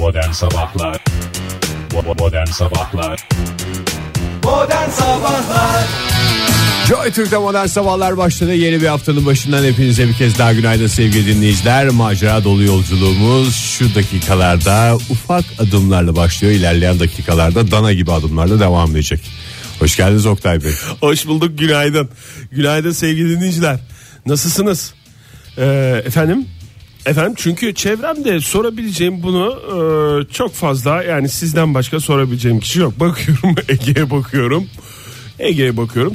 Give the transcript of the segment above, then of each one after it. Modern Sabahlar. Modern Sabahlar. Modern Sabahlar. Joy Türk'te Modern Sabahlar başladı. Yeni bir haftanın başından hepinize bir kez daha günaydın sevgili dinleyiciler. Macera dolu yolculuğumuz şu dakikalarda ufak adımlarla başlıyor. İlerleyen dakikalarda dana gibi adımlarla devam edecek. Hoş geldiniz Oktay Bey. Hoş bulduk, günaydın. Günaydın sevgili dinleyiciler. Nasılsınız? Efendim çünkü çevremde sorabileceğim bunu çok fazla, yani sizden başka sorabileceğim kişi yok. Bakıyorum Ege'ye bakıyorum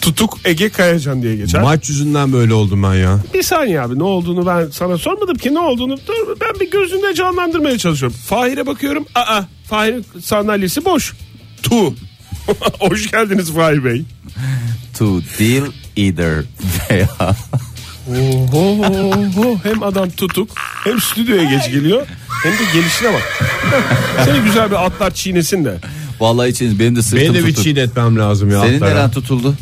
tutuk Ege Kayacan diye geçer. Maç yüzünden böyle oldum ben ya. Bir saniye abi, ne olduğunu ben sana sormadım ki, ne olduğunu dur, ben bir gözünde canlandırmaya çalışıyorum. Fahir'e bakıyorum, Fahir'in sandalyesi boş. Hoş geldiniz Fahir Bey. To deal either veya... Oho. Hem adam tutuk hem stüdyoya geç geliyor hem de gelişine bak. Seni güzel bir atlar çiğnesin de. Vallahi çiğnesin, benim de sırtım tutuk. Benim de bir çiğnetmem lazım ya. Senin neden tutuldu?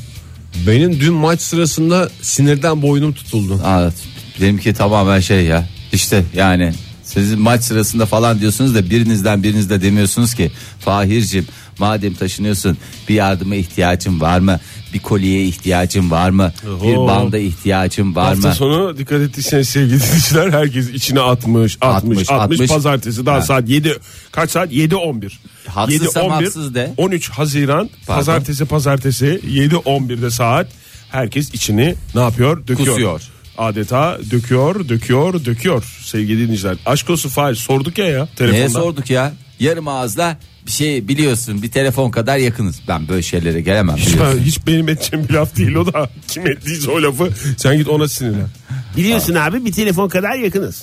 Benim dün maç sırasında sinirden boynum tutuldu. Evet, benimki tamamen şey ya işte, yani siz maç sırasında falan diyorsunuz da biriniz de demiyorsunuz ki Fahir'cim, madem taşınıyorsun bir yardıma ihtiyacın var mı? Bir kolyeye ihtiyacın var mı? Bir banda ihtiyacın var mı? Hafta sonu dikkat ettiyseniz sevgili dinleyiciler, herkes içine atmış. Pazartesi daha saat 7. Kaç saat? 7:11. Haksızsam 7:11, haksız de. 13 Haziran pardon. Pazartesi 7:11'de saat. Herkes içini ne yapıyor? Döküyor. Kusuyor. Adeta döküyor sevgili dinleyiciler. Aşk olsun Fahir, sorduk ya telefonda. Neye sorduk ya? Yarım ağızla bir şey, biliyorsun, bir telefon kadar yakınız. Ben böyle şeylere gelemem. Hiç benim edeceğim bir laf değil o da. Kim ettiyse o lafı, sen git ona sinirlen. Biliyorsun abi, bir telefon kadar yakınız.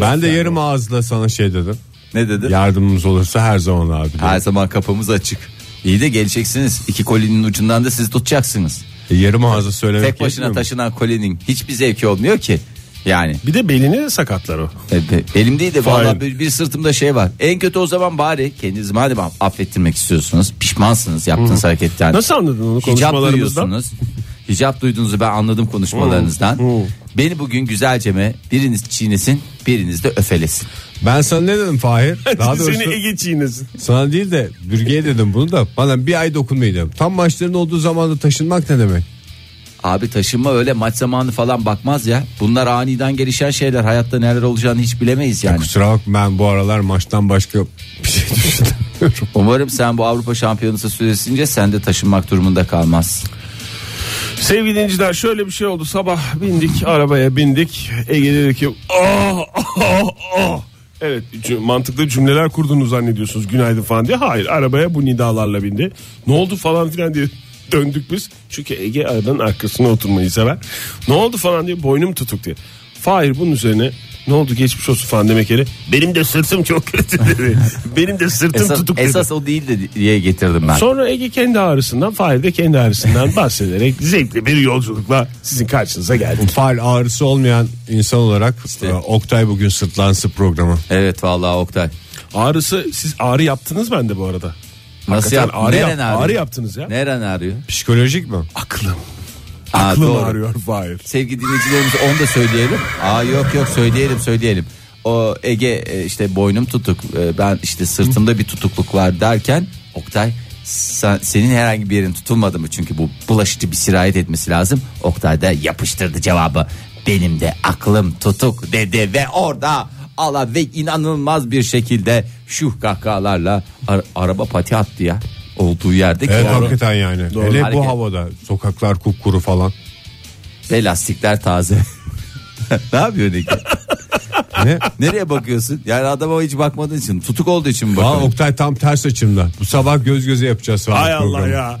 Ben de yarım ağızla sana şey dedim. Ne dedim? Yardımımız olursa her zaman abi. Dedim. Her zaman kapımız açık. İyi de geleceksiniz. 2 kolinin ucundan da siz tutacaksınız. Yarım ağızla söylemek. Tek başına taşınan kolinin hiçbir zevki olmuyor ki. Yani. Bir de belini sakatlar o. Belim değil de vallahi bir sırtımda şey var. En kötü o zaman bari kendinizi madem affettirmek istiyorsunuz, pişmansınız yaptığınız hareketten. Nasıl anladın onu konuşmalarımızdan? Hicap duyduğunuzu ben anladım konuşmalarınızdan. Beni bugün güzelceme biriniz çiğnesin, biriniz de öfelesin. Ben sana ne dedim Fahir? Daha doğrusu, seni Ege çiğnesin. Sana değil de Bürge'ye dedim bunu da. Bana bir ay dokunmayı dedim. Tam maçların olduğu zamanda taşınmak ne demek? Abi taşınma öyle maç zamanı falan bakmaz ya. Bunlar aniden gelişen şeyler. Hayatta neler olacağını hiç bilemeyiz yani. Ya kusura bakma, ben bu aralar maçtan başka bir şey düşünemiyorum. Umarım sen bu Avrupa Şampiyonası süresince sen de taşınmak durumunda kalmaz. Sevgili dinleyiciler, şöyle bir şey oldu. Sabah arabaya bindik. Ege dedi ki oh. Evet, mantıklı cümleler kurduğunu zannediyorsunuz. Günaydın falan diye. Hayır, arabaya bu nidalarla bindi. Ne oldu falan filan diye. Döndük biz. Çünkü Ege arabanın arkasına oturmayı sever. Ne oldu falan diye, boynum tutuk diye. Fahir bunun üzerine ne oldu, geçmiş olsun falan demek yere benim de sırtım çok kötü dedi. Benim de sırtım tutuk dedi. Esas o değil de diye getirdim ben. Sonra Ege kendi ağrısından, Fahir de kendi ağrısından bahsederek zevkli bir yolculukla sizin karşınıza geldik. Fahir ağrısı olmayan insan olarak işte. Oktay bugün sırtlansı programı. Evet vallahi Oktay. Ağrısı, siz ağrı yaptınız bende bu arada. Nasıl yaptın? Ağrı yaptınız ya. Neren ağrıyor? Psikolojik mi? Aklım. Aklım ağrıyor. Hayır. Sevgili dinleyicilerimize onu da söyleyelim. Yok söyleyelim. O Ege işte boynum tutuk, ben işte sırtımda bir tutukluk var derken Oktay, senin herhangi bir yerin tutulmadı mı? Çünkü bu bulaşıcı bir sirayet etmesi lazım. Oktay da yapıştırdı cevabı. Benim de aklım tutuk dedi ve orada Allah ve inanılmaz bir şekilde şu kahkahalarla araba pati attı ya olduğu yerde. Evet hakikaten yani. Doğru. Hele hareket. Bu havada sokaklar kupkuru falan. Ve lastikler taze. Ne yapıyorsun Ege? Ne? Nereye bakıyorsun? Yani adama hiç bakmadığın için, tutuk olduğu için mi bakıyorsun? Oktay tam ters açımda. Bu sabah göz göze yapacağız. Hay Allah ya.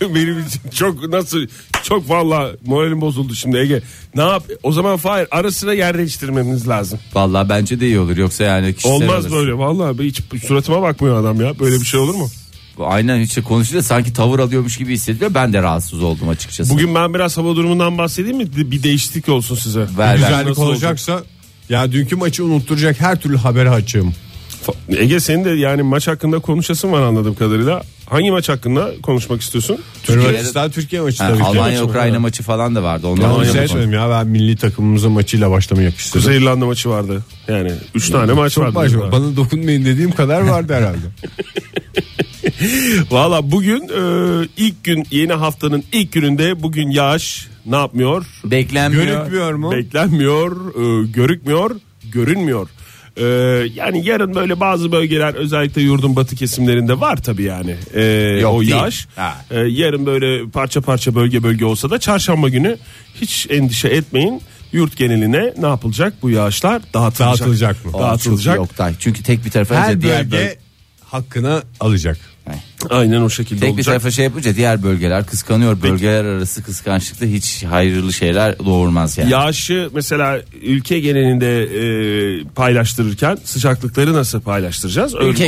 Benim için çok vallahi moralim bozuldu şimdi Ege. Ne yap? O zaman Fahir ara sıra yer değiştirmemiz lazım. Vallahi bence de iyi olur, yoksa yani kişisel olmaz olur. Böyle vallahi hiç suratıma bakmıyor adam ya. Böyle bir şey olur mu? Aynen, hiç konuşuyor da sanki tavır alıyormuş gibi hissediyor. Ben de rahatsız oldum açıkçası. Bugün ben biraz hava durumundan bahsedeyim mi? Bir değişiklik olsun size. Güzellik olacaksa olacak? Ya dünkü maçı unutturacak her türlü haberi açığım. Ege senin de yani maç hakkında konuşasın var anladığım kadarıyla. Hangi maç hakkında konuşmak istiyorsun? Hırvatistan Türkiye maçı tabii. Almanya Ukrayna maçı falan da vardı. Ondan önce söyledim ya, ben milli takımımızın maçıyla başlamayı istedim. Kuzey İrlanda maçı vardı. Yani 3 tane maç vardı. Bana dokunmayın dediğim kadar vardı herhalde. Valla bugün ilk gün, yeni haftanın ilk gününde bugün yağış ne yapmıyor? Beklenmiyor. Görünmüyor mu? Beklenmiyor, görünmüyor. Yani yarın böyle bazı bölgeler, özellikle yurdun batı kesimlerinde var tabii yani o yağış. Yarın böyle parça parça bölge olsa da çarşamba günü hiç endişe etmeyin. Yurt geneline ne yapılacak bu yağışlar? Dağıtılacak mı? Dağıtılacak. Çünkü tek bir tarafa her bölge hakkını alacak. Aynen o şekilde tek olacak. Tek bir tarafa şey yapınca diğer bölgeler kıskanıyor. Bölgeler arası kıskançlıkta hiç hayırlı şeyler doğurmaz yani. Yağışı mesela ülke genelinde paylaştırırken sıcaklıkları nasıl paylaştıracağız? Ülke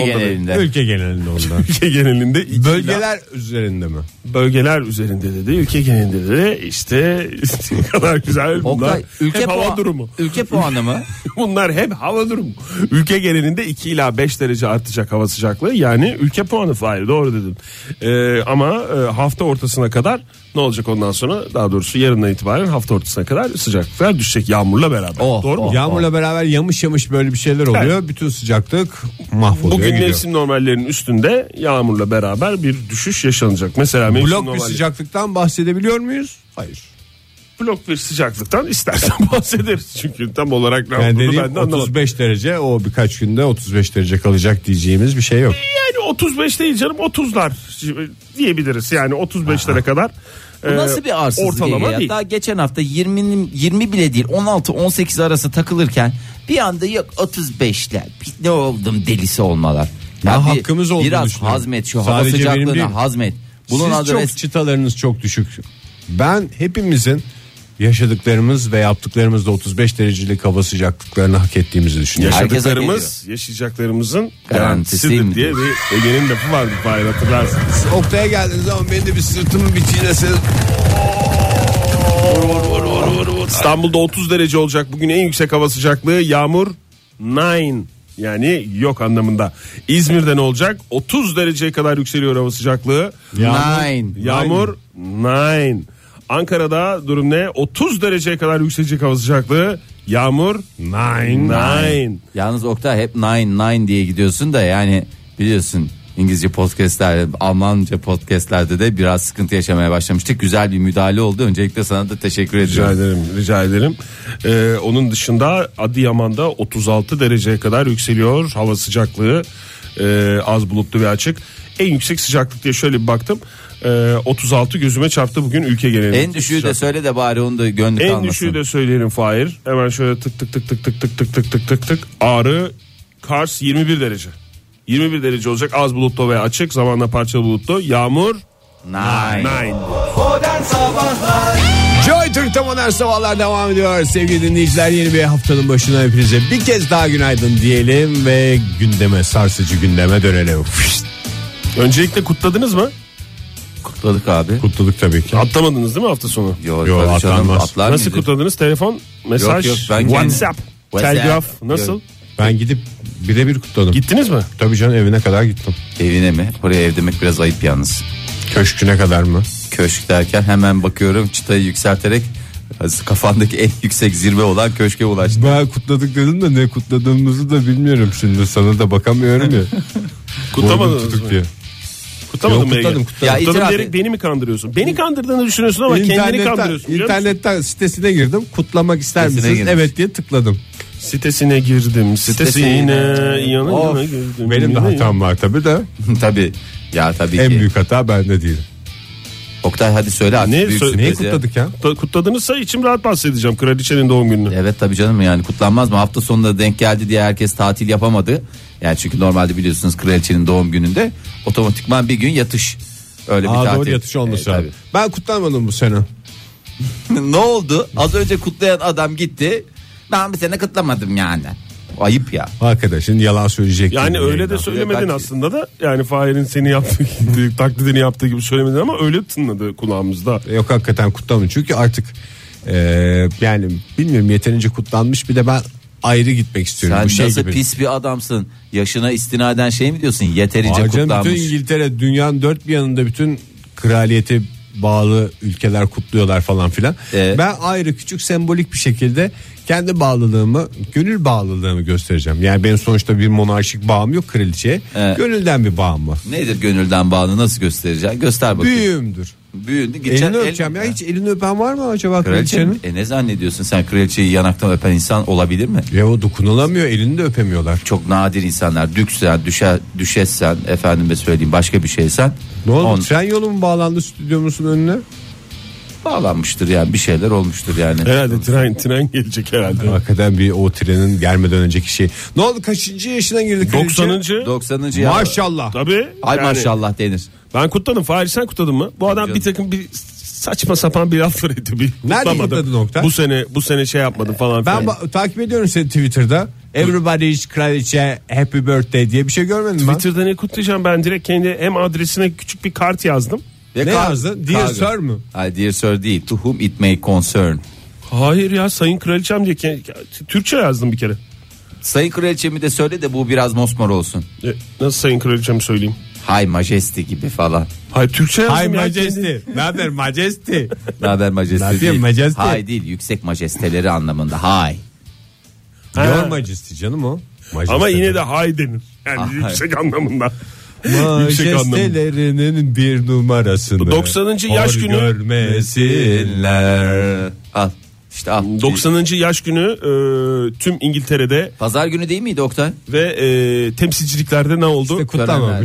genelinde. Bölgeler üzerinde mi? Bölgeler üzerinde dedi. Ülke genelinde dedi. İşte ne kadar güzel bunlar. Hava durumu. Ülke puanı mı? Bunlar hep hava durumu. Ülke genelinde 2 ila 5 derece artacak hava sıcaklığı. Yani ülke puanı falan. Hayır, doğru dedim. Ama hafta ortasına kadar ne olacak ondan sonra? Daha doğrusu yarından itibaren hafta ortasına kadar sıcaklıklar düşecek yağmurla beraber. Doğru mu? Yağmurla beraber yamış böyle bir şeyler oluyor. Evet. Bütün sıcaklık mahvoluyor. Bugün mevsim normallerinin üstünde yağmurla beraber bir düşüş yaşanacak. Mesela bir sıcaklıktan bahsedebiliyor muyuz? Hayır. Blok bir sıcaklıktan istersen bahsederiz. Çünkü tam olarak yani dediğim 35 derece, o birkaç günde 35 derece kalacak diyeceğimiz bir şey yok. Yani 35 değil canım, 30'lar diyebiliriz. Yani 35'lere kadar nasıl bir arsız değil. Daha geçen hafta 20 bile değil 16-18 arası takılırken bir anda yok 35'ler. Ne oldum delisi olmalar. Ya hakkımız oldu. Biraz hazmet şu hava sıcaklığına hazmet. Bunun adres çıtalarınız çok düşük. Ben hepimizin yaşadıklarımız ve yaptıklarımızda 35 derecelik hava sıcaklıklarını hak ettiğimizi düşünüyorum. Yaşadıklarımız yaşayacaklarımızın garantisidir diye bir Ege'nin lafı vardı, hatırlarsınız. Siz Oktay'a geldiğiniz zaman beni de bir sırtımın bir çiğneseniz. İstanbul'da 30 derece olacak bugün en yüksek hava sıcaklığı, yağmur 9. Yani yok anlamında. İzmir'de ne olacak? 30 dereceye kadar yükseliyor hava sıcaklığı. Yağmur 9. Ankara'da durum ne? 30 dereceye kadar yükselecek hava sıcaklığı. Yağmur 9. Yalnız Oktay hep 9 diye gidiyorsun da yani biliyorsun İngilizce podcast'lerde, Almanca podcast'lerde de biraz sıkıntı yaşamaya başlamıştık. Güzel bir müdahale oldu. Öncelikle sana da teşekkür ediyorum. Rica ederim. Onun dışında Adıyaman'da 36 dereceye kadar yükseliyor hava sıcaklığı. Az bulutlu ve açık. En yüksek sıcaklık diye şöyle bir baktım. 36 gözüme çarptı bugün ülke genelinde. En düşüğü de söyle de bari onu da gönlük almasın. En düşüğü de söyleyelim Fahir. Hemen şöyle tık tık. Ağrı, Kars 21 derece. 21 derece olacak, az bulutlu veya açık, zamanla parçalı bulutlu, yağmur 9. Modern Sabahlar Joy Türk'te Modern Sabahlar devam ediyor. Sevgili dinleyiciler, yeni bir haftanın başına hepinize bir kez daha günaydın diyelim ve sarsıcı gündeme dönelim. Öncelikle kutladınız mı? Kutladık abi. Kutladık tabii ki. Atlamadınız değil mi hafta sonu? Yok atlanmaz. Nasıl kutladınız? Telefon, mesaj, WhatsApp. Telgraf nasıl? Yok. Ben gidip birebir kutladım. Gittiniz mi? Tabii canım, evine kadar gittim. Evine mi? Oraya ev demek biraz ayıp yalnız. Köşküne kadar mı? Köşk derken hemen bakıyorum, çıtayı yükselterek kafandaki en yüksek zirve olan köşke ulaştım. Ben kutladık dedim de ne kutladığımızı da bilmiyorum şimdi, sana da bakamıyorum ya. Kutlamadınız mı? Kutladım. Ya kutladım diyerek beni mi kandırıyorsun? Beni kandırdığını düşünüyorsun ama kendini kandırıyorsun. İnternetten sitesine girdim, kutlamak ister misiniz? Evet diye tıkladım. Sitesine girdim. Benim de hatam var tabii de. tabii ki. En büyük hata bende değil. Oktay hadi söyle artık. Neyi kutladık ya? Kutladınızsa içim rahat, bahsedeceğim. Kraliçenin doğum gününü. Evet tabii canım, yani kutlanmaz mı? Hafta sonunda denk geldi diye herkes tatil yapamadı. Yani çünkü normalde biliyorsunuz kraliçenin doğum gününde otomatikman bir gün yatış. Öyle bir tatil. Doğru, yatış olmuş abi. Ben kutlanmadım bu sene. Ne oldu? Az önce kutlayan adam gitti. Ben bir sene kıtlamadım yani. Ayıp ya. Arkadaşın yalan söyleyecek. Yani öyle de söylemedin aslında da. Yani Fahir'in seni yaptığı taklidini yaptığı gibi söylemedin ama öyle tınladı kulağımızda. Yok hakikaten kutlamadım. Çünkü artık yani bilmiyorum, yeterince kutlanmış. Bir de ben ayrı gitmek istiyorum. Sen bu şey nasıl gibi pis bir adamsın? Yaşına istinaden şey mi diyorsun? Yeterince kutlanmış. Bütün İngiltere, dünyanın dört bir yanında bütün kraliyeti bağlı ülkeler kutluyorlar falan filan. Ben ayrı küçük sembolik bir şekilde kendi bağlılığımı, gönül bağlılığımı göstereceğim. Yani benim sonuçta bir monarşik bağım yok kraliçeye. Gönülden bir bağım var. Nedir gönülden bağını nasıl göstereceğim? Göster bakayım. Büyüğümdür. Elini öpeceğim ya. Hiç elini öpen var mı acaba kraliçenin? Ne zannediyorsun sen, kraliçeyi yanaktan öpen insan olabilir mi? Ya o dokunulamıyor, elini de öpemiyorlar. Çok nadir insanlar. Düksen, düşessen, efendime söyleyeyim başka bir şeysen. Ne oldu? Tren yolu mu bağlandı stüdyomuzun önüne? Bağlanmıştır yani, bir şeyler olmuştur yani. Herhalde tren gelecek herhalde. Hakikaten bir o trenin gelmeden önceki şey. Ne oldu, kaçıncı yaşına girdik? 90. Maşallah. Tabii. Ay yani, maşallah denir. Ben kutladım. Fahir sen kutladın mı? Bu adam bir takım bir saçma sapan bir laflar etti. Nerede kutladın Oktay? Bu sene şey yapmadım falan. Ben takip ediyorum seni Twitter'da. Everybody is Kraliçe Happy Birthday diye bir şey görmedim Twitter'da ben. Twitter'da ne kutlayacağım ben, direkt kendi hem adresine küçük bir kart yazdım. Ne yazdı? Dear Sir mü? Hayır, Dear Sir değil. To whom it may concern. Hayır ya, Sayın Kraliçem diye Türkçe yazdım bir kere. Sayın Kraliçemi de söyle de bu biraz mosmor olsun. Nasıl Sayın Kraliçemi söyleyeyim? Hay Majesty gibi falan. Hayır, Türkçe yazdım. Hay Majesty. Ne haber Majesty? Ne haber Majesty? Değil. Majesty. Hay değil, yüksek majesteleri anlamında. Hay. Your Majesty canım o. Majesteleri. Ama yine de hay denir. Yani yüksek anlamında. Majestelerinin bir numarasını 90. yaş günü görmesinler. Al işte, al. 90. yaş günü tüm İngiltere'de. Pazar günü değil miydi Oktay? Ve temsilciliklerde ne oldu? İşte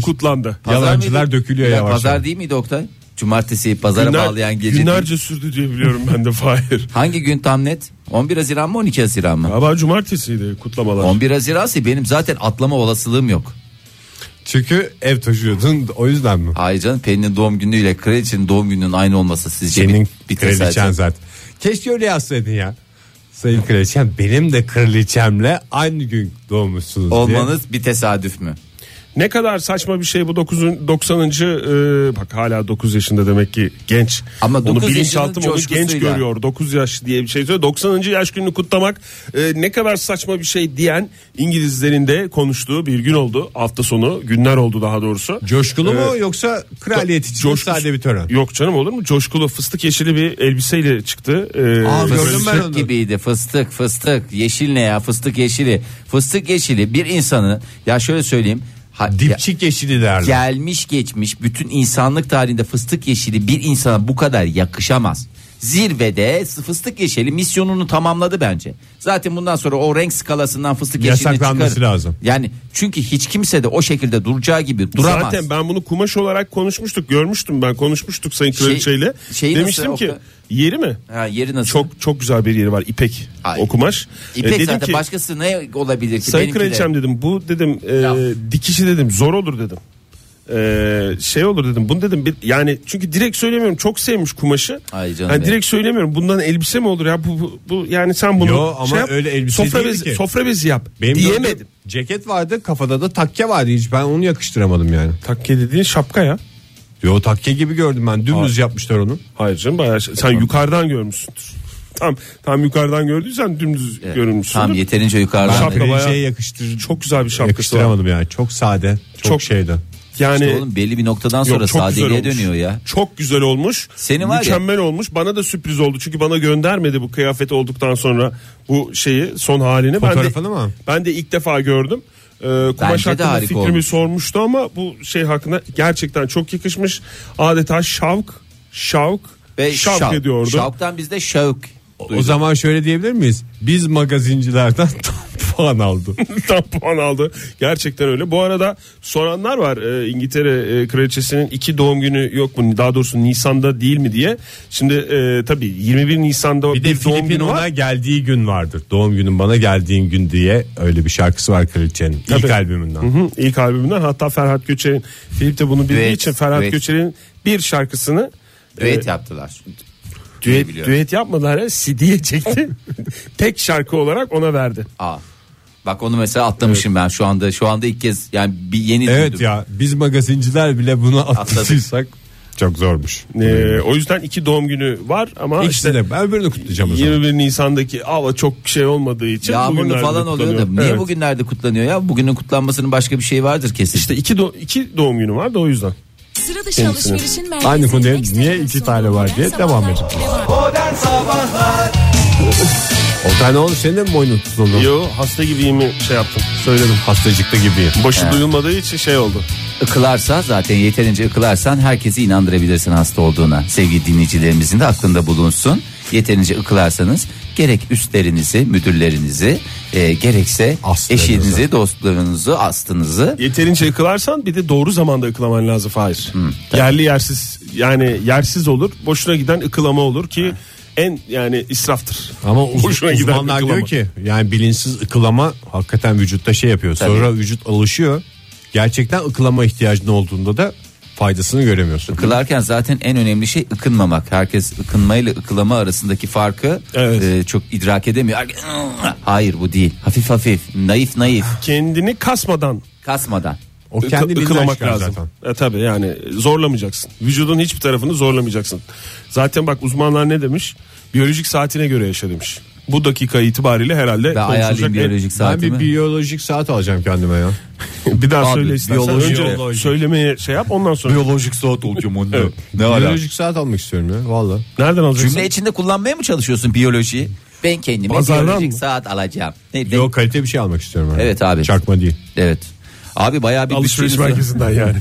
kutlandı. Yalancılar dökülüyor yavaş. Pazar değil miydi Oktay? Cumartesi pazara bağlayan gece. Günlerce sürdü diye biliyorum ben de Fahir. Hangi gün tam net? 11 Haziran mı 12 Haziran mı? Ama cumartesiydi kutlamalar. 11 Haziran'sı benim zaten atlama olasılığım yok. Çünkü ev taşıyordun, o yüzden mi? Hayır canım, Pelin'in doğum günüyle kraliçenin doğum gününün aynı olması sizce senin bir kraliçen zaten. Keşke öyle yazsaydın ya. Sayın kraliçem, benim de kraliçemle aynı gün doğmuşsunuz olmanız diye. Bir tesadüf mü? Ne kadar saçma bir şey bu. 90. Bak hala 9 yaşında demek ki genç. Ama onu bilinçaltım onu genç görüyor. 9 yaş diye bir şey söylüyor. 90. yaş gününü kutlamak ne kadar saçma bir şey diyen İngilizlerin de konuştuğu bir gün oldu. Hafta sonu günler oldu daha doğrusu. Coşkulu mu yoksa kraliyet için sade bir tören? Yok canım, olur mu? Coşkulu, fıstık yeşili bir elbiseyle çıktı. Fıstık gibiydi, fıstık yeşil, ne ya, fıstık yeşili bir insanı, ya şöyle söyleyeyim. Dipçik yeşili derler. Gelmiş geçmiş bütün insanlık tarihinde fıstık yeşili bir insana bu kadar yakışamaz. Zirvede fıstık yeşili misyonunu tamamladı bence. Zaten bundan sonra o renk skalasından fıstık yeşilini çıkarır. Yasaklanması lazım. Yani çünkü hiç kimse de o şekilde duracağı gibi duramaz. Zaten ben bunu kumaş olarak konuşmuştuk, görmüştüm ben, konuşmuştuk Sayın Kraliçeyle. Demiştim nasıl, ki Oktay? Yeri mi? Ha, yeri nasıl? Çok güzel bir yeri var, ipek. Hayır. O kumaş. İpek dedim zaten ki, başkası ne olabilir ki? Sayın Kraliçem dedim, bu dedim dikişi dedim zor olur dedim. Şey olur dedim bunu dedim yani, çünkü direkt söylemiyorum, çok sevmiş kumaşı. Ay canım, yani direkt söylemiyorum, bundan elbise mi olur ya, bu yani sen bunu. Yo, ama şey yap, öyle elbise sofra bezi yap. Benim diyemedim. Ceket vardı, kafada da takke vardı, hiç ben onu yakıştıramadım yani. Takke dediğin şapka ya. Yo, takke gibi gördüm ben, dümdüz yapmışlar onu. Hayır canım, bayağı sen yukarıdan görmüşsündür. Tam yukarıdan gördüysen dümdüz görünmüşsündür. Tam yeterince yukarıdan. Şapka şeye yakıştır. Çok güzel bir şapka. Yakıştıramadım yani, çok sade, çok şeyden. Yani işte oğlum, belli bir noktadan sonra sadeliğe dönüyor ya. Çok güzel olmuş. Senin var mükemmel ya, olmuş. Bana da sürpriz oldu. Çünkü bana göndermedi bu kıyafet olduktan sonra bu şeyi, son halini. Fotoğrafını mı? Ben de ilk defa gördüm. Kumaş hakkında fikrimi sormuştu ama bu şey hakkında gerçekten çok yakışmış. Adeta şavk ediyordu. Şavktan bizde şavk. O zaman şöyle diyebilir miyiz? Biz magazincilerden tam puan aldı. Gerçekten öyle. Bu arada soranlar var. İngiltere kraliçesinin 2 doğum günü yok mu? Daha doğrusu Nisan'da değil mi diye. Şimdi tabii 21 Nisan'da bir doğum günü var. Geldiği gün vardır. Doğum günün bana geldiğin gün diye öyle bir şarkısı var kraliçenin. Tabii. İlk albümünden. Hı-hı, ilk albümünden. Hatta Ferhat Göçer'in, Filip de bunu bildiği için Ferhat Göçer'in bir şarkısını düet yaptılar. Düet yapmadılar ya, CD'ye çekti. Tek şarkı olarak ona verdi. Aa, bak onu mesela atlamışım ben şu anda ilk kez yani bir yeni duydum. Evet ya, biz magazinciler bile bunu atladıysak. Çok zormuş. O yüzden iki doğum günü var ama işte de, ben birini kutlayacağım o zaman. 21 Nisan'daki hava çok şey olmadığı için yağmurlu falan oluyor da niye bugünlerde kutlanıyor ya? Bugünün kutlanmasının başka bir şeyi vardır kesin. İşte iki doğum günü var da o yüzden. Sıra dışı alışverişin merkezinde. Aynı konuya niye iki tane var diye devam edeceğim. Modern Sabahlar. Oktay ne oldu? Senin de mi boynun tutuldu? Yo, hasta gibiyim şey yaptım. Söyledim hastacıkta gibiyim. Başı duyulmadığı için şey oldu. Ikılarsa zaten yeterince ıkılarsan herkesi inandırabilirsin hasta olduğuna. Sevgili dinleyicilerimizin de aklında bulunsun. Yeterince ıkılarsanız gerek üstlerinizi, müdürlerinizi, gerekse eşinizi, dostlarınızı, astınızı. Yeterince ıkılarsan bir de doğru zamanda ıkılaman lazım Fahir. Yerli yersiz, yani yersiz olur, boşuna giden ıkılama olur ki en yani israftır. Ama uzmanlar diyor ki yani bilinçsiz ıkılama hakikaten vücutta şey yapıyor. Tabii. Sonra vücut alışıyor. Gerçekten ıkılama ihtiyacın olduğunda da faydasını göremiyorsun. Ikılarken zaten en önemli şey ıkınmamak. Herkes ıkınmayla ıkılama arasındaki farkı çok idrak edemiyor. Hayır bu değil. Hafif hafif, naif naif. Kendini kasmadan. O kendini ıkılamak lazım. Tabii yani zorlamayacaksın. Vücudun hiçbir tarafını zorlamayacaksın. Zaten bak uzmanlar ne demiş? Biyolojik saatine göre yaşa demiş. Bu dakika itibariyle herhalde konuşulacak. Ben bir biyolojik saat alacağım kendime ya. Bir daha abi, söyle istersen. Önce söylemeye şey yap, ondan sonra. Biyolojik saat olacağım onu. Evet. Biyolojik saat almak istiyorum ya valla. Nereden alacaksın? Cümle içinde kullanmaya mı çalışıyorsun biyolojiyi? Ben kendime pazardan biyolojik saat alacağım. Yok, kalite bir şey almak istiyorum. Yani. Evet abi. Çakma değil. Evet. Abi bayağı bir alışveriş merkezinden yani.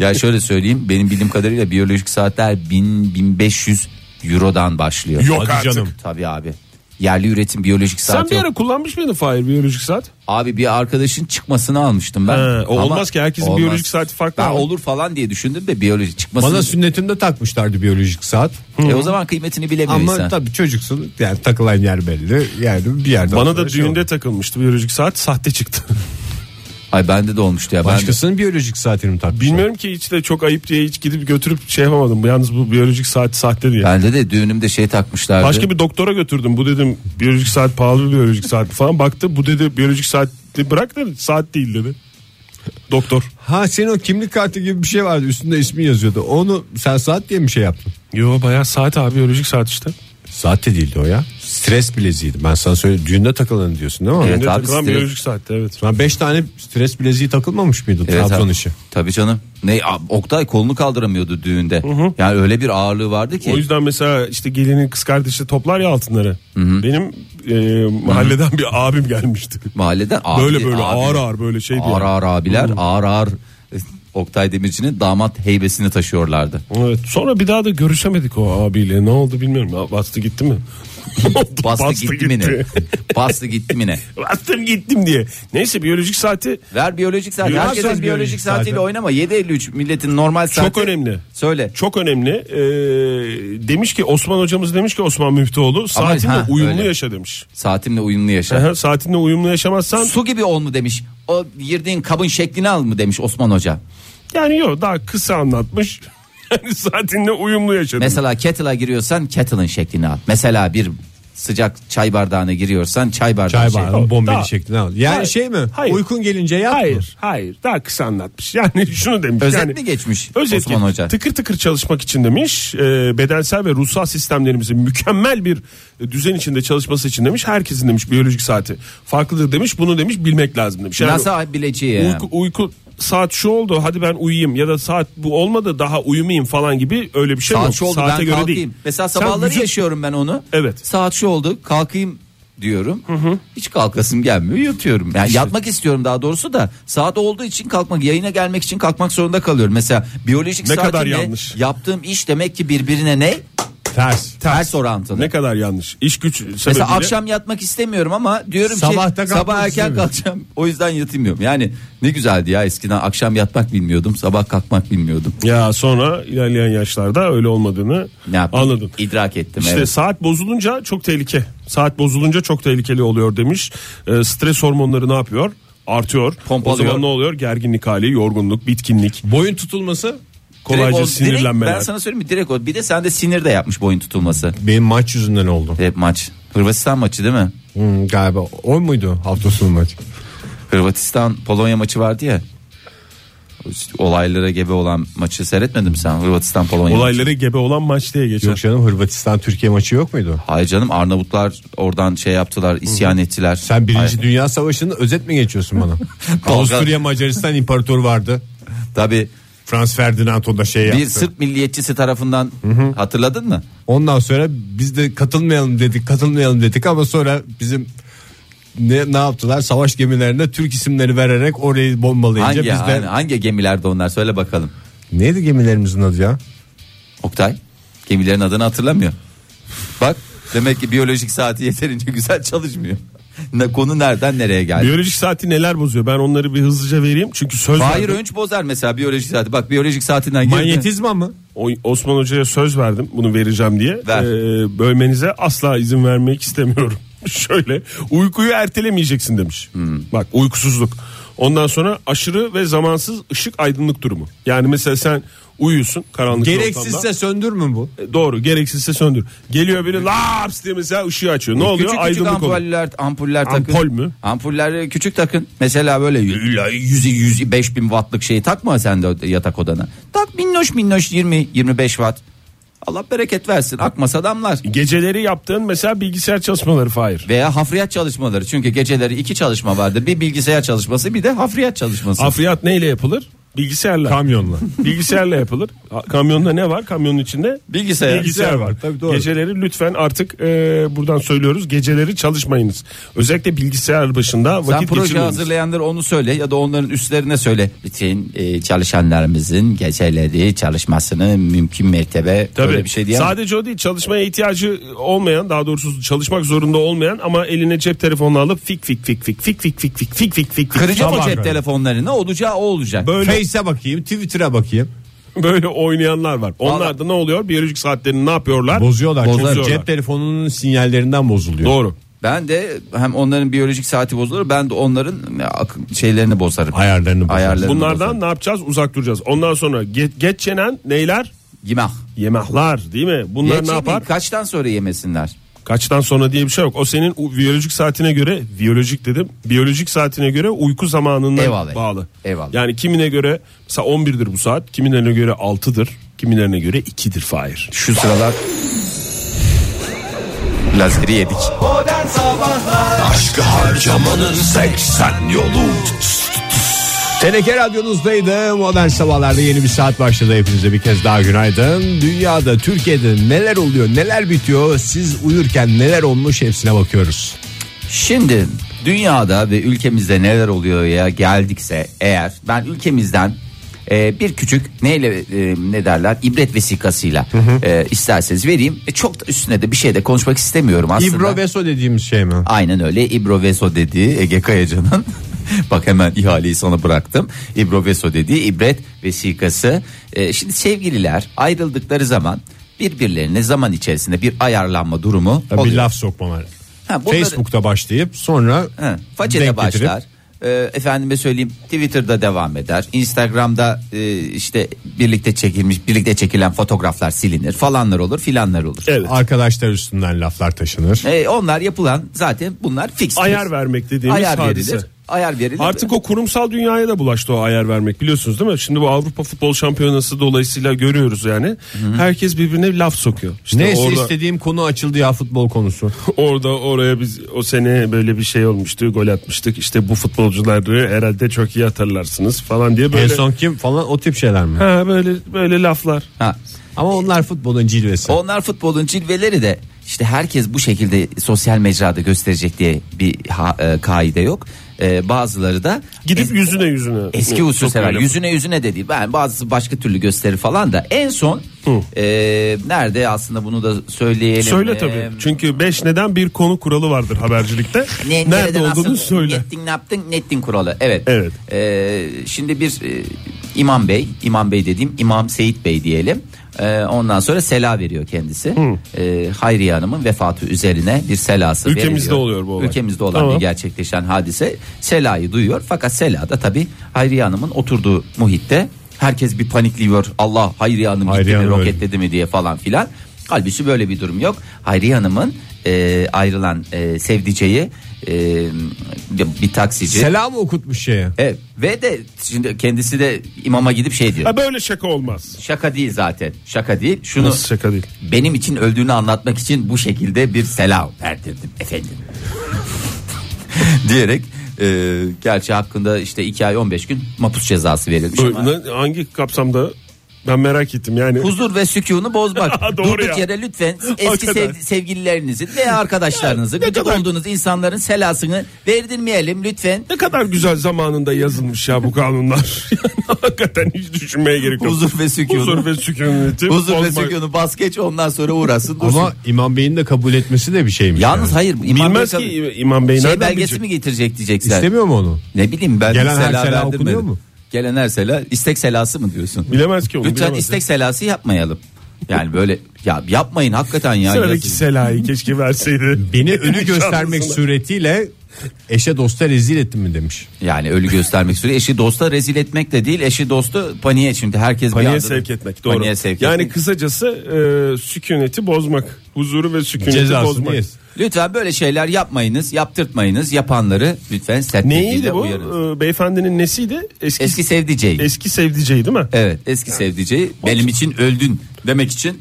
Ya şöyle söyleyeyim, benim bildiğim kadarıyla biyolojik saatler 1000-1500 Euro'dan başlıyor. Yok hadi artık. Canım. Tabii abi. Yerli üretim biyolojik saat. Sen bir ara kullanmış mıydın Fahir biyolojik saat? Abi bir arkadaşın çıkmasını almıştım ben. Olmaz ki herkesin olmaz. Biyolojik saati farklı. Ben olur falan diye düşündüm de biyolojik çıkmasını. Bana sünnetimde takmışlardı biyolojik saat. O zaman kıymetini bilemiyor insan. Ama tabii çocuksun yani takılan yer belli. Yani bir yerde. Bana da düğünde takılmıştı biyolojik saat, sahte çıktı. Ay bende de olmuştu ya. Başkasının biyolojik saatini mi takmışlar? Bilmiyorum ki, hiç de çok ayıp diye hiç gidip götürüp şey yapamadım. Yalnız bu biyolojik saat sahte diye. Bende de düğünümde şey takmışlardı. Başka bir doktora götürdüm. Bu dedim biyolojik saat pahalı bir biyolojik saat falan. Baktı bu dedi biyolojik saat bırak dedi, saat değil dedi. Doktor. Ha senin o kimlik kartı gibi bir şey vardı. Üstünde ismin yazıyordu. Onu sen saat diye mi şey yaptın? Yo bayağı saat abi, biyolojik saat işte. Saat de değildi o ya. Stres bileziğiydi. Ben sana söyleyeyim. Düğünde takılan diyorsun değil mi? Evet, düğünde abi, takılan biyolojik saatte evet. Lan 5 tane stres bileziği takılmamış mıydı evet, Trabzon işi? Tabii canım. Oktay kolunu kaldıramıyordu düğünde. Hı-hı. Yani öyle bir ağırlığı vardı ki. O yüzden mesela işte gelinin kız kardeşi toplar ya altınları. Hı-hı. Benim mahalleden Hı-hı. bir abim gelmişti. Mahalleden abi. Böyle abi, ağır ağır böyle şey diyor. Ağır ağır abiler, Hı-hı. ağır ağır Oktay Demirci'nin damat heybesini taşıyorlardı. Evet. Sonra bir daha da görüşemedik o abiyle. Ne oldu bilmiyorum. Bastı gitti mi? Bastı gitti mi ne? Bastım gittim diye. Neyse biyolojik saati. Ver biyolojik saati. Herkesin biyolojik saatiyle oynama. 7.53 milletin normal saati. Çok önemli. Söyle. Çok önemli. Demiş ki Osman hocamız demiş ki Osman Müftüoğlu saatinle uyumlu öyle. Yaşa demiş. Saatinle uyumlu yaşa. Aha, saatinle uyumlu yaşamazsan. Su gibi ol mu demiş. O girdiğin kabın şeklini al mı demiş Osman hoca. Yani yok daha kısa anlatmış. Yani saatinle uyumlu yaşadım. Mesela kettle'a giriyorsan kettle'ın şeklini al. Mesela bir sıcak çay bardağına giriyorsan çay bardağının bombeli şeklini al. Yani hayır, şey mi? Hayır. Uykun gelince yat. Hayır. Daha kısa anlatmış. Yani şunu demiş. Özet mi geçmiş Osman Hoca? Tıkır tıkır çalışmak için demiş. Bedensel ve ruhsal sistemlerimizin mükemmel bir düzen içinde çalışması için demiş. Herkesin demiş biyolojik saati farklıdır demiş. Bunu demiş bilmek lazım demiş. Yani nasıl bileceği yani? Uyku saat şu oldu hadi ben uyuyayım ya da saat bu olmadı daha uyumayayım falan gibi öyle bir şey saat yok. Şu oldu, saate göre kalkayım. Değil. Mesela sabahları yaşıyorum ben onu. Evet. Saat şu oldu kalkayım diyorum. Hı-hı. Hiç kalkasım gelmiyor yatıyorum. Yani işte. Yatmak istiyorum daha doğrusu da saat olduğu için kalkmak yayına gelmek için kalkmak zorunda kalıyorum. Mesela biyolojik saatimle yaptığım iş demek ki birbirine ne? Ters orantılı. Ne kadar yanlış. İş güç sebebiyle. Mesela akşam yatmak istemiyorum ama diyorum ki sabah erken kalkacağım. O yüzden yatamıyorum. Yani ne güzeldi ya eskiden akşam yatmak bilmiyordum, sabah kalkmak bilmiyordum. Ya sonra ilerleyen yaşlarda öyle olmadığını anladım. İdrak ettim. İşte evet. Saat bozulunca çok tehlikeli oluyor demiş. Stres hormonları ne yapıyor? Artıyor. Pompalıyor. O zaman ne oluyor? Gerginlik hali, yorgunluk, bitkinlik. Boyun tutulması. Kolayca sinirlenmeler. Ben sana söyleyeyim mi? Direkt o. Bir de sende sinir de yapmış boyun tutulması. Benim maç yüzünden oldu. Hep maç. Hırvatistan maçı değil mi? Galiba. O muydu hafta sonu maç? Hırvatistan Polonya maçı vardı ya. olaylara gebe olan maçı seyretmedin mi sen? Hırvatistan Polonya. Olaylara gebe olan maç diye geçiyor. Yok canım, Hırvatistan Türkiye maçı yok muydu? Hayır canım, Arnavutlar oradan şey yaptılar, isyan ettiler. Sen Birinci Dünya Savaşı'nın özet mi geçiyorsun bana? Avusturya Macaristan İmparatoru vardı. Tabii. Frans Ferdinand'ın da şey yaptı. Bir Sırp milliyetçisi tarafından, hatırladın mı? Ondan sonra biz de katılmayalım dedik ama sonra bizim ne yaptılar? Savaş gemilerine Türk isimleri vererek orayı bombalayınca biz de... Hangi gemilerde onlar? Söyle bakalım. Neydi gemilerimizin adı ya? Oktay, gemilerin adını hatırlamıyor. Bak, demek ki biyolojik saati yeterince güzel çalışmıyor. Konu nereden nereye geldi? Biyolojik saati neler bozuyor? Ben onları bir hızlıca vereyim. Çünkü söz Fahir önç bozar mesela biyolojik saati. Bak, biyolojik saatinden girdi. Manyetizma mı? Osman Hoca'ya söz verdim, bunu vereceğim diye. Ver. Bölmenize asla izin vermek istemiyorum. Şöyle, uykuyu ertelemeyeceksin demiş. Bak, uykusuzluk. Ondan sonra aşırı ve zamansız ışık aydınlık durumu. Yani mesela sen uyuyorsun karanlık gereksizse ortamda. Söndür mü bu? Doğru, gereksizse söndür. Geliyor biri laps diye mesela ışığı açıyor. Ne oluyor? Küçük aydınlık ampuller takın. Ampul mü? Ampulleri küçük takın. Mesela böyle 100-105 bin wattlık şeyi takma sen de yatak odana. Tak minnoş 20-25 watt. Allah bereket versin, akmasa damlar. Geceleri yaptığın mesela bilgisayar çalışmaları Fahir. Veya hafriyat çalışmaları. Çünkü geceleri iki çalışma vardır. Bir bilgisayar çalışması, bir de hafriyat çalışması. Hafriyat neyle yapılır? Bilgisayarla. Kamyonla. Bilgisayarla yapılır. Kamyonda ne var? Kamyonun içinde bilgisayar var. Tabii, doğru. Geceleri lütfen artık buradan söylüyoruz. Geceleri çalışmayınız. Özellikle bilgisayar başında vakit geçirmeyiniz. Sen proje hazırlayanları onu söyle ya da onların üstlerine söyle. Bütün çalışanlarımızın geceleri çalışmasını mümkün mertebe, böyle bir şey diye. Sadece o değil, çalışmaya ihtiyacı olmayan, daha doğrusu çalışmak zorunda olmayan ama eline cep telefonunu alıp fik. Kıracağım o cep telefonlarını, olacağı o olacak. Böyle bakayım, Twitter'a bakayım. Böyle oynayanlar var. Onlar da ne oluyor? Biyolojik saatlerini ne yapıyorlar? Bozuyorlar. Cep telefonunun sinyallerinden bozuluyor. Doğru. Ben de hem onların biyolojik saati bozulur, ben de onların şeylerini bozarım. Ayarlarını bunlardan bozarım. Ne yapacağız? Uzak duracağız. Ondan sonra geç yenen neyler? Yemekler değil mi? Bunlar geç ne yapar? Kaçtan sonra yemesinler? Kaçtan sonra diye bir şey yok. O senin biyolojik saatine göre, biyolojik saatine göre uyku zamanından bağlı. Eyvallah. Yani kimine göre mesela 11'dir bu saat, kimine göre 6'dır, kimilerine göre 2'dir Fahir. Şu sıralar lazeri yedik. Aşkı harcamanın 80 yolu. TNK radyonuzdaydı. Modern Sabahlar'da yeni bir saat başladı. Hepinize bir kez daha günaydın. Dünyada, Türkiye'de neler oluyor, neler bitiyor, siz uyurken neler olmuş, hepsine bakıyoruz. Şimdi dünyada ve ülkemizde neler oluyor ya geldikse eğer, ben ülkemizden bir küçük ibret vesikasıyla isterseniz vereyim. Çok da üstüne de bir şey de konuşmak istemiyorum aslında. İbroveso dediğimiz şey mi? Aynen öyle, İbroveso dediği Ege Kayacan'ın. Bak, hemen ihaleyi sana bıraktım. İbroveso dediği ibret vesikası. Şimdi sevgililer ayrıldıkları zaman birbirlerine zaman içerisinde bir ayarlanma durumu oluyor. Bir laf sokmalar. Bunları... Facebook'ta başlayıp sonra façede başlar. Efendime söyleyeyim, Twitter'da devam eder. Instagram'da işte birlikte çekilen fotoğraflar silinir. Falanlar olur, filanlar olur. Evet. Arkadaşlar üstünden laflar taşınır. Onlar yapılan, zaten bunlar fix. Ayar vermek dediğimiz hadise. Ayar verilir. Artık o kurumsal dünyaya da bulaştı o ayar vermek, biliyorsunuz değil mi? Şimdi bu Avrupa Futbol Şampiyonası dolayısıyla görüyoruz yani. Herkes birbirine laf sokuyor. İşte neyse, orada, istediğim konu açıldı ya, futbol konusu. Oraya biz o sene böyle bir şey olmuştu, gol atmıştık. İşte bu futbolcuları herhalde çok iyi hatırlarsınız falan diye böyle. En son kim falan, o tip şeyler mi? Böyle laflar. Ama onlar futbolun cilvesi. Onlar futbolun cilveleri de. İşte herkes bu şekilde sosyal mecrada gösterecek diye bir kaide yok. Bazıları da gidip yüzüne eski usul herhalde yüzüne de değil, yani bazısı başka türlü gösteri falan da en son nerede aslında, bunu da söyleyelim. Söyle tabii, çünkü 5 neden bir konu kuralı vardır habercilikte. Nerede olduğunu söyle. Ne yaptın, ne ettin kuralı. Evet. Şimdi bir İmam Bey dediğim İmam Seyit Bey diyelim. Ondan sonra sela veriyor kendisi. Hayriye Hanım'ın vefatı üzerine bir selası ülkemizde veriliyor. Ülkemizde oluyor bu olay. Ülkemizde olan bir gerçekleşen hadise. Selayı duyuyor, fakat selada tabii Hayriye Hanım'ın oturduğu muhitte herkes bir panikliyor. Allah, Hayriye Hanım gitti mi, roketledi mi diye falan filan. Halbuki böyle bir durum yok. Hayriye Hanım'ın ayrılan sevdiceği, bir taksici selamı okutmuş şeye. Evet. Ve de şimdi kendisi de imama gidip şey diyor. Ha, böyle şaka olmaz. Şaka değil zaten. Şaka değil. Şunu, nasıl şaka değil? Benim için öldüğünü anlatmak için bu şekilde bir selam verdirdim efendim. diyerek gerçi hakkında işte 2 ay 15 gün mahpus cezası verilmiş. Ama hangi kapsamda? Ben merak ettim yani. Huzur ve sükûnu bozmak. Durduk yere lütfen eski sevgililerinizin veya arkadaşlarınızın, gıcık olduğunuz insanların selasını verdirmeyelim lütfen. Ne kadar güzel zamanında yazılmış ya bu kanunlar. Yani hakikaten hiç düşünmeye gerek yok. Huzur ve sükûnu. Huzur ve sükûnu bas geç, ondan sonra uğrasın. Ama İmam Bey'in de kabul etmesi de bir şeymiş. Yalnız yani. Hayır. Bilmez Bey ki İmam Bey nereden belgesi bilecek? Mi getirecek diyecekler. İstemiyor mu onu? Ne bileyim ben. Gelen her selam okunuyor mu? Gelen her sela istek selası mı diyorsun? Bilemez ki onu. Lütfen bilemez. İstek selası yapmayalım. Yani böyle ya yapmayın hakikaten ya. Sıradaki selayı keşke verseydi. Beni ölü göstermek suretiyle eşe dosta rezil ettim mi demiş. Yani ölü göstermek suretiyle eşi dosta rezil etmek de değil, eşi dostu paniğe, şimdi herkes paniğe bir anda sevk etmek, doğru. Sevk yani etmek. Kısacası sükuneti bozmak, huzuru ve sükuneti cezası bozmak. Değil. Lütfen böyle şeyler yapmayınız, yaptırtmayınız, yapanları lütfen sert şekilde uyarınız. Neydi bu? Beyefendinin nesiydi? Eski sevdiceği. Eski sevdiceği değil mi? Evet, eski sevdiceği. Benim için öldün demek için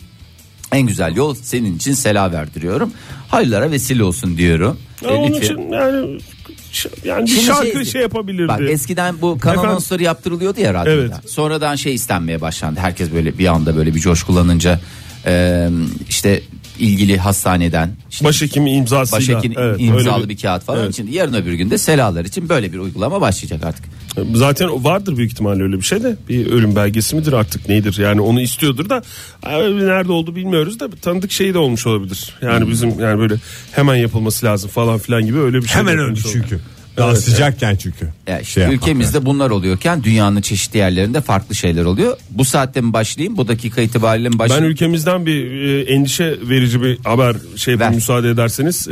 en güzel yol, senin için selam verdiriyorum. Hayırlara vesile olsun diyorum. Onun için yani bir şarkı şey yapabilirdi. Bak eskiden bu kanononsları yaptırılıyordu ya radyoda. Evet. Sonradan şey istenmeye başlandı. Herkes böyle bir anda böyle bir coşkulanınca işte ilgili hastaneden işte başhekim imzasıyla imzalı bir kağıt falan. Evet. Şimdi yarın öbür gün de selalar için böyle bir uygulama başlayacak artık. Zaten vardır büyük ihtimalle öyle bir şey de, bir ölüm belgesi midir artık nedir yani, onu istiyordur da nerede oldu bilmiyoruz da tanıdık şey de olmuş olabilir. Yani bizim yani böyle hemen yapılması lazım falan filan gibi öyle bir şey. Hemen öldü çünkü. Daha evet, sıcakken evet. Çünkü. Ya işte şey ülkemizde yani. Bunlar oluyorken dünyanın çeşitli yerlerinde farklı şeyler oluyor. Bu saatte mi başlayayım? Bu dakika itibariyle mi başlayayım? Ben ülkemizden bir endişe verici bir haber müsaade ederseniz.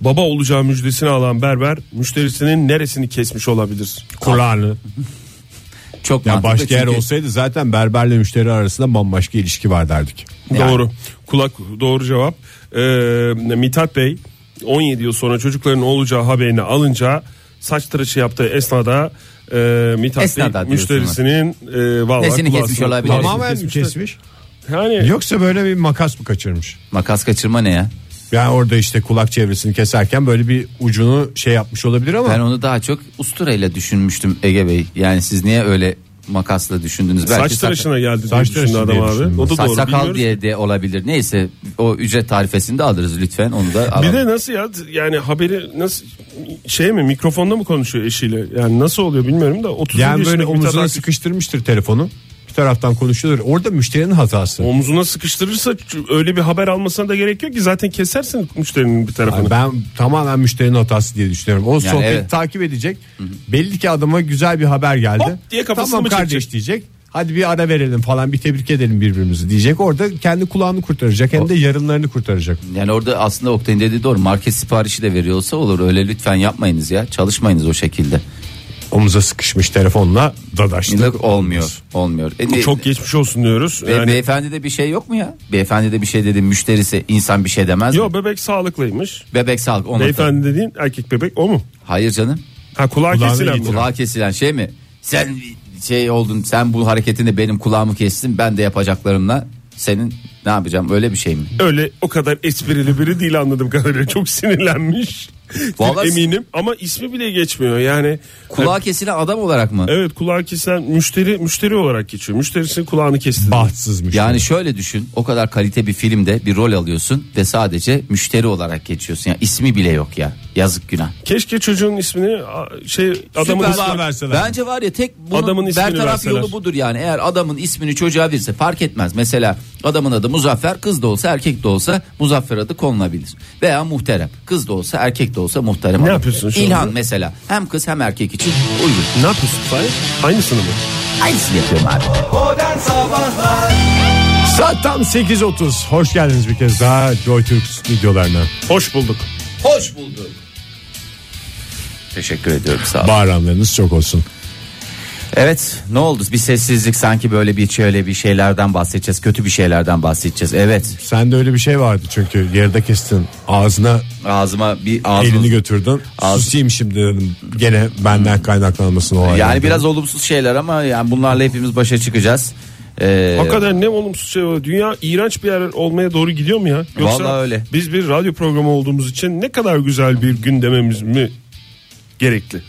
Baba olacağı müjdesini alan berber müşterisinin neresini kesmiş olabilir? Kulağını. Çok yani başka yer olsaydı zaten berberle müşteri arasında bambaşka ilişki var derdik. Yani. Doğru. Kulak doğru cevap. Mithat Bey 17 yıl sonra çocukların olacağı haberini alınca saç tıraşı yaptığı esnada Mithat Bey müşterisinin nesini kesmiş olabilir? Tamamen mi kesmiş? Yani. Yoksa böyle bir makas mı kaçırmış? Makas kaçırma ne ya? Yani orada işte kulak çevresini keserken böyle bir ucunu şey yapmış olabilir ama. Ben onu daha çok usturayla düşünmüştüm Ege Bey. Yani siz niye öyle makasla düşündünüz? Belki saç tıraşına geldi. Saç tıraşı adam abi. O da saç doğru, sakal bilmiyoruz. Diye de olabilir. Neyse o ücret tarifesini de alırız lütfen, onu da alalım. Bir de nasıl ya yani haberi nasıl şey mi, mikrofonda mı konuşuyor eşiyle? Yani nasıl oluyor bilmiyorum da 30 yani böyle omuzuna sıkıştırmıştır telefonu. Bir taraftan konuşuyorlar. Orada müşterinin hatası. Omuzuna sıkıştırırsa öyle bir haber almasına da gerek yok ki, zaten kesersin müşterinin bir tarafını. Yani ben tamamen müşterinin hatası diye düşünüyorum. O yani sohbeti evet. Takip edecek. Hı-hı. Belli ki adama güzel bir haber geldi. Hop diye kafasını tamam kardeş çekecek. Diyecek. Hadi bir ara verelim falan, bir tebrik edelim birbirimizi diyecek. Orada kendi kulağını kurtaracak hem de yarınlarını kurtaracak. Yani orada aslında Oktay'ın dediği doğru. Market siparişi de veriyorsa olur. Öyle lütfen yapmayınız ya. Çalışmayınız o şekilde. Omuza sıkışmış telefonla dadaştı. Olmuyor. Çok geçmiş olsun diyoruz. Yani... Beyefendi de bir şey yok mu ya? Beyefendi de bir şey dedi, müşterisi insan bir şey demez mi? Yok, bebek sağlıklıymış. Bebek sağlıklı. Beyefendi dediğin erkek bebek o mu? Hayır canım. Ha, kulağı kesilen şey mi? Sen şey oldun, sen bu hareketinde benim kulağımı kestin, ben de yapacaklarımla senin ne yapacağım, öyle bir şey mi? Öyle o kadar esprili biri değil anladığım kadarıyla, çok sinirlenmiş. Vallahi eminim ama ismi bile geçmiyor yani. Kulağı kesilen adam olarak mı? Evet, kulağı kesilen müşteri olarak geçiyor. Müşterisinin kulağını kesti. Bahtsız müşteri. Yani şöyle düşün, o kadar kalite bir filmde bir rol alıyorsun ve sadece müşteri olarak geçiyorsun. Yani ismi bile yok ya, yazık günah. Keşke çocuğun ismini adamın ismini verseler. Bence var ya, tek bunun bertaraf yolu budur yani. Eğer adamın ismini çocuğa verirse fark etmez. Mesela adamın adı Muzaffer, kız da olsa erkek de olsa Muzaffer adı konulabilir. Veya Muhterem, kız da olsa erkek de olsa Muhterem. Ne yapıyorsun şu İlhan anda? Mesela hem kız hem erkek için uygun. Ne yapıyorsun Fahir? Aynısını mı? Aynısını yapıyorum abi. Modern Sabahlar. Saat tam 8.30. Hoş geldiniz bir kez daha Joy Türk stüdyolarına. Hoş bulduk. Teşekkür ediyorum, sağ olun. Bayramlarınız çok olsun. Evet, ne oldu? Bir sessizlik, sanki böyle bir şöyle bir şeylerden bahsedeceğiz. Kötü bir şeylerden bahsedeceğiz. Evet. Sende öyle bir şey vardı çünkü yerde kestin. Ağzıma bir elini götürdün. Susayım şimdi dedim. Gene benden kaynaklanmasın o. Yani biraz olumsuz şeyler ama yani bunlarla hepimiz başa çıkacağız. Hakikaten ne olumsuz şey var. Dünya iğrenç bir yer olmaya doğru gidiyor mu ya? Yoksa vallahi öyle. Biz bir radyo programı olduğumuz için ne kadar güzel bir gündemimiz mi gerekli?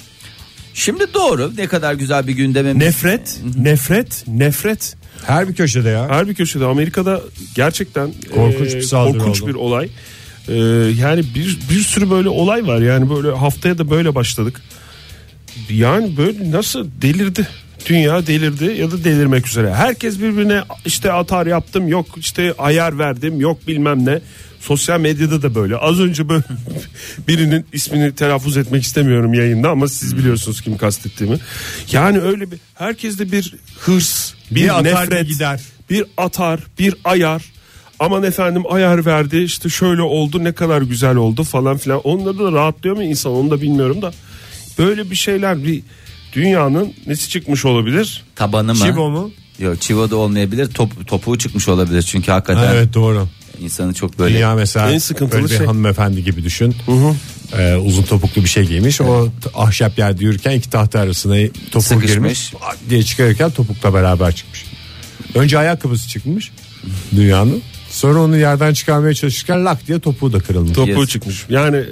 Şimdi doğru, ne kadar güzel bir gündemimiz. Nefret. Her bir köşede ya. Her bir köşede. Amerika'da gerçekten korkunç bir olay. Yani bir sürü böyle olay var. Yani böyle haftaya da böyle başladık. Yani böyle nasıl delirdi? Dünya delirdi ya da delirmek üzere. Herkes birbirine işte atar yaptım, yok işte ayar verdim, yok bilmem ne. Sosyal medyada da böyle. Az önce böyle birinin ismini telaffuz etmek istemiyorum yayında ama siz biliyorsunuz kim kastettiğimi. Yani öyle bir herkeste bir hırs, bir nefret, gider. Bir atar, bir ayar. Aman efendim ayar verdi, işte şöyle oldu, ne kadar güzel oldu falan filan. Onları da rahatlıyor mu insan, onu da bilmiyorum da. Böyle bir şeyler, bir dünyanın nesi çıkmış olabilir? Tabanı mı? Çivo mu? Yok, çivo da olmayabilir. Topuğu çıkmış olabilir çünkü hakikaten. Evet, doğru. İnsanı çok böyle. Dünya mesela en sıkıntılı şey. Hanımefendi gibi düşün. Uzun topuklu bir şey giymiş. Evet. O ahşap yerde yürürken iki tahta arasına topuğu sıkışmış, girmiş diye çıkarırken topukla beraber çıkmış. Önce ayakkabısı çıkmış dünyanın. Sonra onu yerden çıkarmaya çalışırken lak diye topuğu da kırılmış. Topuğu çıkmış. Yani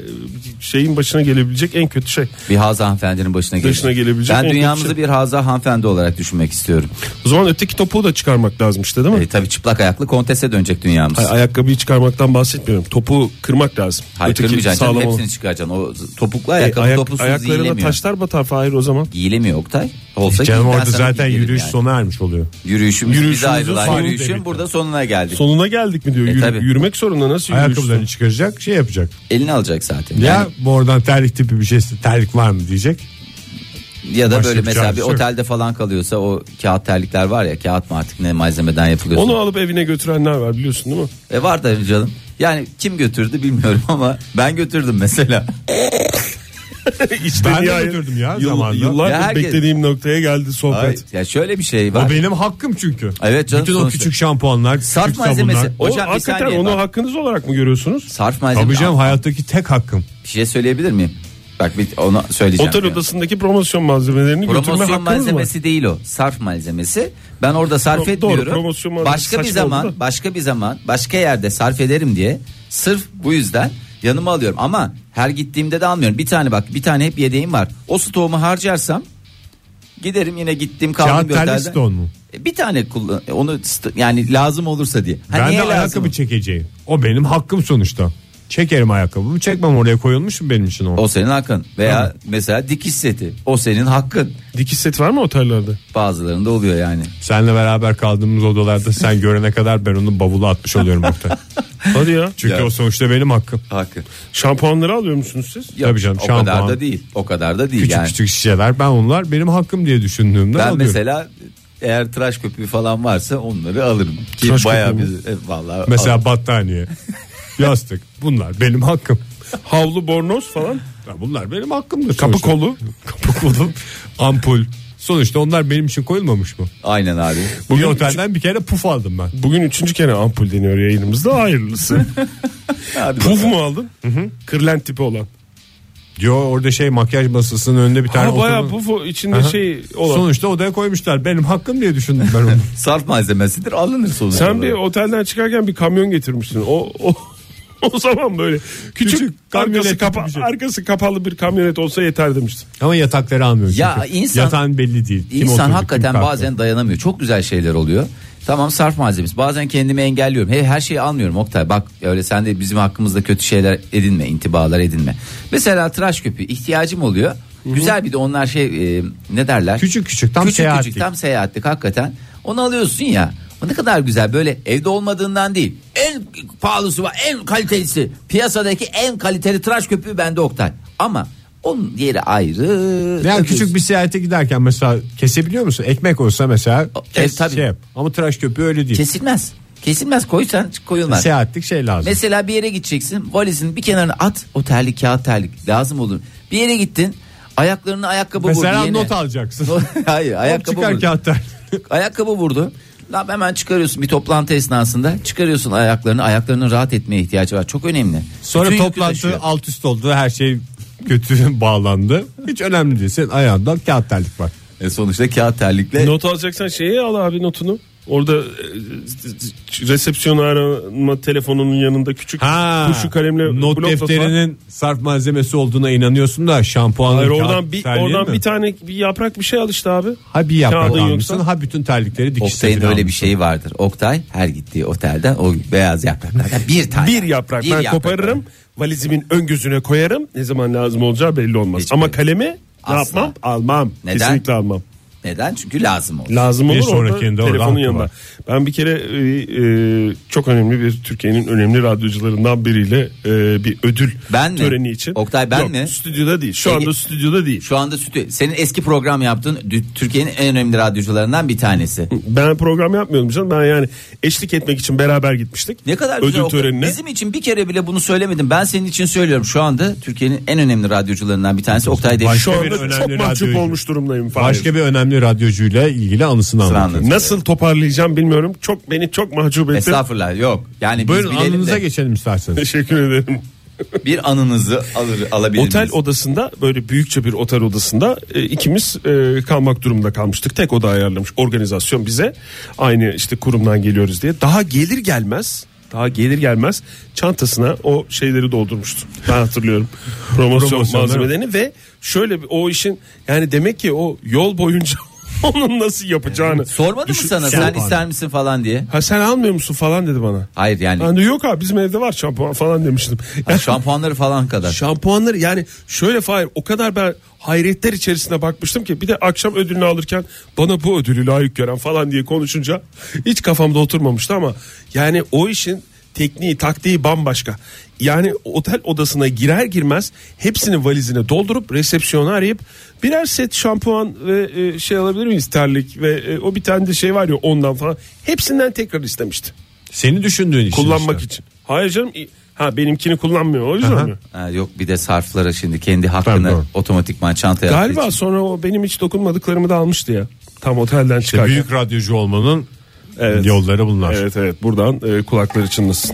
şeyin başına gelebilecek en kötü şey. Bir Haza hanımefendinin başına gelebilecek. Ben dünyamızı bir Haza hanımefendi olarak düşünmek istiyorum. O zaman öteki topuğu da çıkarmak lazım işte, değil mi? Tabii çıplak ayaklı kontese dönecek dünyamız. Ayakkabıyı çıkarmaktan bahsetmiyorum. Topuğu kırmak lazım. Hayır, kırmayacaksın. Hepsini çıkaracaksın. O topuklu ayakkabı topusuz giyilemiyor. Ayaklarına taşlar batar Fahir o zaman. Giyilemiyor Oktay. Olsa canım, orada zaten yürüyüş yani. Sona ermiş oluyor. Yürüyüşümüz ayrılan yürüyüşün burada sonuna geldi. Sonuna geldik mi diyor. Yürümek zorunda, nasıl yürüyüşsün? Ayakkabılarını çıkaracak, şey yapacak. Elini alacak zaten. Ya yani, bu oradan terlik tipi bir şey, terlik var mı diyecek. Ya da böyle mesela bir otelde falan kalıyorsa o kağıt terlikler var ya, kağıt mı artık ne malzemeden yapılıyor. Onu alıp evine götürenler var, biliyorsun değil mi? Var da canım. Yani kim götürdü bilmiyorum ama ben götürdüm mesela. Ben de götürdüm ya zamanında. Yıllardır beklediğim noktaya geldi sohbet. Hayır, ya şöyle bir şey var. O benim hakkım çünkü. Evet canım. Bütün o küçük şampuanlar, küçük sarf malzemesi. Hocam, hakikaten onu bak, hakkınız olarak mı görüyorsunuz? Sarf malzemesi. Tabii canım, hayattaki tek hakkım. Bir şey söyleyebilir miyim? Bak bir ona söyleyeceğim. Otel odasındaki promosyon malzemelerini götürme hakkınız var. Promosyon malzemesi değil o. Sarf malzemesi. Ben orada sarf etmiyorum. Doğru, başka bir zaman, başka yerde sarf ederim diye. Sırf bu yüzden yanıma alıyorum ama her gittiğimde de almıyorum. Bir tane hep yedeğim var. O stoğumu harcarsam giderim yine gittiğim kaldığım bir otelde. Kağıt mu? Bir tane kullan, onu yani lazım olursa diye. Ben de ayakkabı çekeceğim. O benim hakkım sonuçta. Çekerim ayakkabımı, çekmem, oraya koyulmuş mu benim için o? O senin hakkın. Veya tamam, mesela dikiş seti. O senin hakkın. Dikiş seti var mı otellerde? Bazılarında oluyor yani. Seninle beraber kaldığımız odalarda sen görene kadar ben onu bavula atmış oluyorum ortaya. Hadi ya. Çünkü ya, o sonuçta benim hakkım. Hakkı. Şampuanları alıyor musunuz siz? Yok, tabii canım, o şampuan. Kadar da değil. O kadar da değil küçük yani. Küçük şişeler, ben onlar benim hakkım diye düşündüğümden alıyorum. Ben mesela eğer tıraş köpüğü falan varsa onları alırım. Ki tıraş bayağı bir vallahi. Mesela alırım. Battaniye. Yastık, bunlar benim hakkım. Havlu, bornoz falan, bunlar benim hakkımdır. Kapı kolu, ampul. Sonuçta onlar benim için koyulmamış mı? Aynen abi. Bugün otelden bir kere puf aldım ben. Bugün 3. kere ampul deniyor yayınımızda, hayırlısı. Puf mu aldın? Hı-hı. Kırlent tipi olan. Yo, orada makyaj masasının önünde bir tane. Bayağı puf içinde olan. Sonuçta odaya koymuşlar. Benim hakkım diye düşündüm ben onu. Sarf malzemesidir, alınır sonuçta. Sen bir otelden çıkarken bir kamyon getirmiştin. O zaman böyle küçük arkası kapalı bir kamyonet olsa yeter demiştim. Ama yatakları almıyor çünkü. Ya insan, yatağın belli değil. İnsan hakikaten bazen dayanamıyor. Çok güzel şeyler oluyor. Tamam, sarf malzemesi. Bazen kendimi engelliyorum. Her şeyi almıyorum Oktay. Bak öyle sen de bizim hakkımızda kötü şeyler edinme, intibalar edinme. Mesela tıraş köpüğü ihtiyacım oluyor. Hı-hı. Güzel, bir de onlar ne derler? Küçük tam seyahatlik hakikaten. Onu alıyorsun ya. Ne kadar güzel, böyle evde olmadığından değil, en pahalısı var, en kalitelisi, piyasadaki en kaliteli tıraş köpüğü bende Oktay, ama onun yeri ayrı. Yani küçük bir seyahate giderken mesela kesebiliyor musun? Ekmek olsa mesela tabii. Ama tıraş köpüğü öyle değil, kesilmez, koysan koyulmaz. Seyahatlik şey lazım. Mesela bir yere gideceksin, valizin bir kenarına at o terlik, kağıt terlik lazım olur. Bir yere gittin, Ayaklarını ayakkabı mesela vurdu. Mesela not alacaksın. Hayır, ayakkabı vurdu. Kağıtlar. Ayakkabı vurdu. Lan hemen çıkarıyorsun bir toplantı esnasında. Çıkarıyorsun ayaklarını. Ayaklarının rahat etmeye ihtiyacı var. Çok önemli. Sonra bütün toplantı alt üst oldu. Her şey kötü bağlandı. Hiç önemli değil. Senin ayağından kağıt terlik var. Sonuçta kağıt terlikle. Not alacaksan şeyi al abi, notunu. Orada resepsiyon arama telefonunun yanında küçük kuşu kalemle not defterinin var. Sarf malzemesi olduğuna inanıyorsun da şampuanla. Hayır, oradan bir tane bir yaprak bir şey al işte abi. Ha bir yaprak almışsın, ha bütün terlikleri dikişte. Oktay'ın öyle bir şeyi vardır. Oktay her gittiği otelde o beyaz yapraklardan bir tane. Bir yaprak bir ben yaprak koparırım, valizimin ön gözüne koyarım. Ne zaman lazım olacağı belli olmaz. Hiç ama kalemi asla. Ne yapmam? Almam. Neden? Kesinlikle almam. Neden? Çünkü lazım olur. Lazım olur, orada telefonun yanında. Var. Ben bir kere çok önemli bir Türkiye'nin önemli radyocularından biriyle bir ödül ben töreni mi? İçin. Oktay ben Yok, mi? Stüdyoda değil. Şu anda stüdyoda değil. Şu anda stüdyo. Senin eski program yaptığın Türkiye'nin en önemli radyocularından bir tanesi. Ben program yapmıyordum canım. Ben yani eşlik etmek için beraber gitmiştik. Ne kadar güzel. Ödül törenine. Bizim için bir kere bile bunu söylemedim. Ben senin için söylüyorum. Şu anda Türkiye'nin en önemli radyocularından bir tanesi Oktay Devi. Şu anda çok mahcup olmuş durumdayım. Başka bir önemli radyocuyla ilgili anısını anlatacağım. Nasıl toparlayacağım bilmiyorum. Çok beni çok mahcup etti. Estağfurullah, yok. Yani böyle anınıza geçelim isterseniz. Teşekkür ederim. Bir anınızı alabilir miyiz? Otel odasında, böyle büyükçe bir otel odasında ikimiz kalmak durumunda kalmıştık. Tek oda ayarlamış organizasyon bize. Aynı işte kurumdan geliyoruz diye. Daha gelir gelmez çantasına o şeyleri doldurmuştu. Ben hatırlıyorum. Promosyon malzemelerini ve şöyle o işin yani demek ki o yol boyunca onun nasıl yapacağını. Sormadı mı sana sen ister misin falan diye? Ha sen almıyor musun falan dedi bana. Hayır yani. Ben de yok abi bizim evde var şampuan falan demiştim. Yani, şampuanları falan kadar. Şampuanları yani şöyle Fahir o kadar ben hayretler içerisinde bakmıştım ki bir de akşam ödülünü alırken bana bu ödülü layık gören falan diye konuşunca hiç kafamda oturmamıştı ama yani o işin tekniği taktiği bambaşka. Yani otel odasına girer girmez hepsini valizine doldurup resepsiyonu arayıp birer set şampuan ve şey alabilir miyiz terlik ve o bir tane de şey var ya ondan falan hepsinden tekrar istemişti. Seni düşündüğün için. Kullanmak için. Hayır canım benimkini kullanmıyor o yüzden mi? Yok bir de sarflara şimdi kendi hakkını otomatikman çantaya attığı galiba için. Sonra o benim hiç dokunmadıklarımı da almıştı ya tam otelden çıkarken. İşte büyük radyocu olmanın evet. Yolları bunlar. Evet buradan kulakları çınlasın.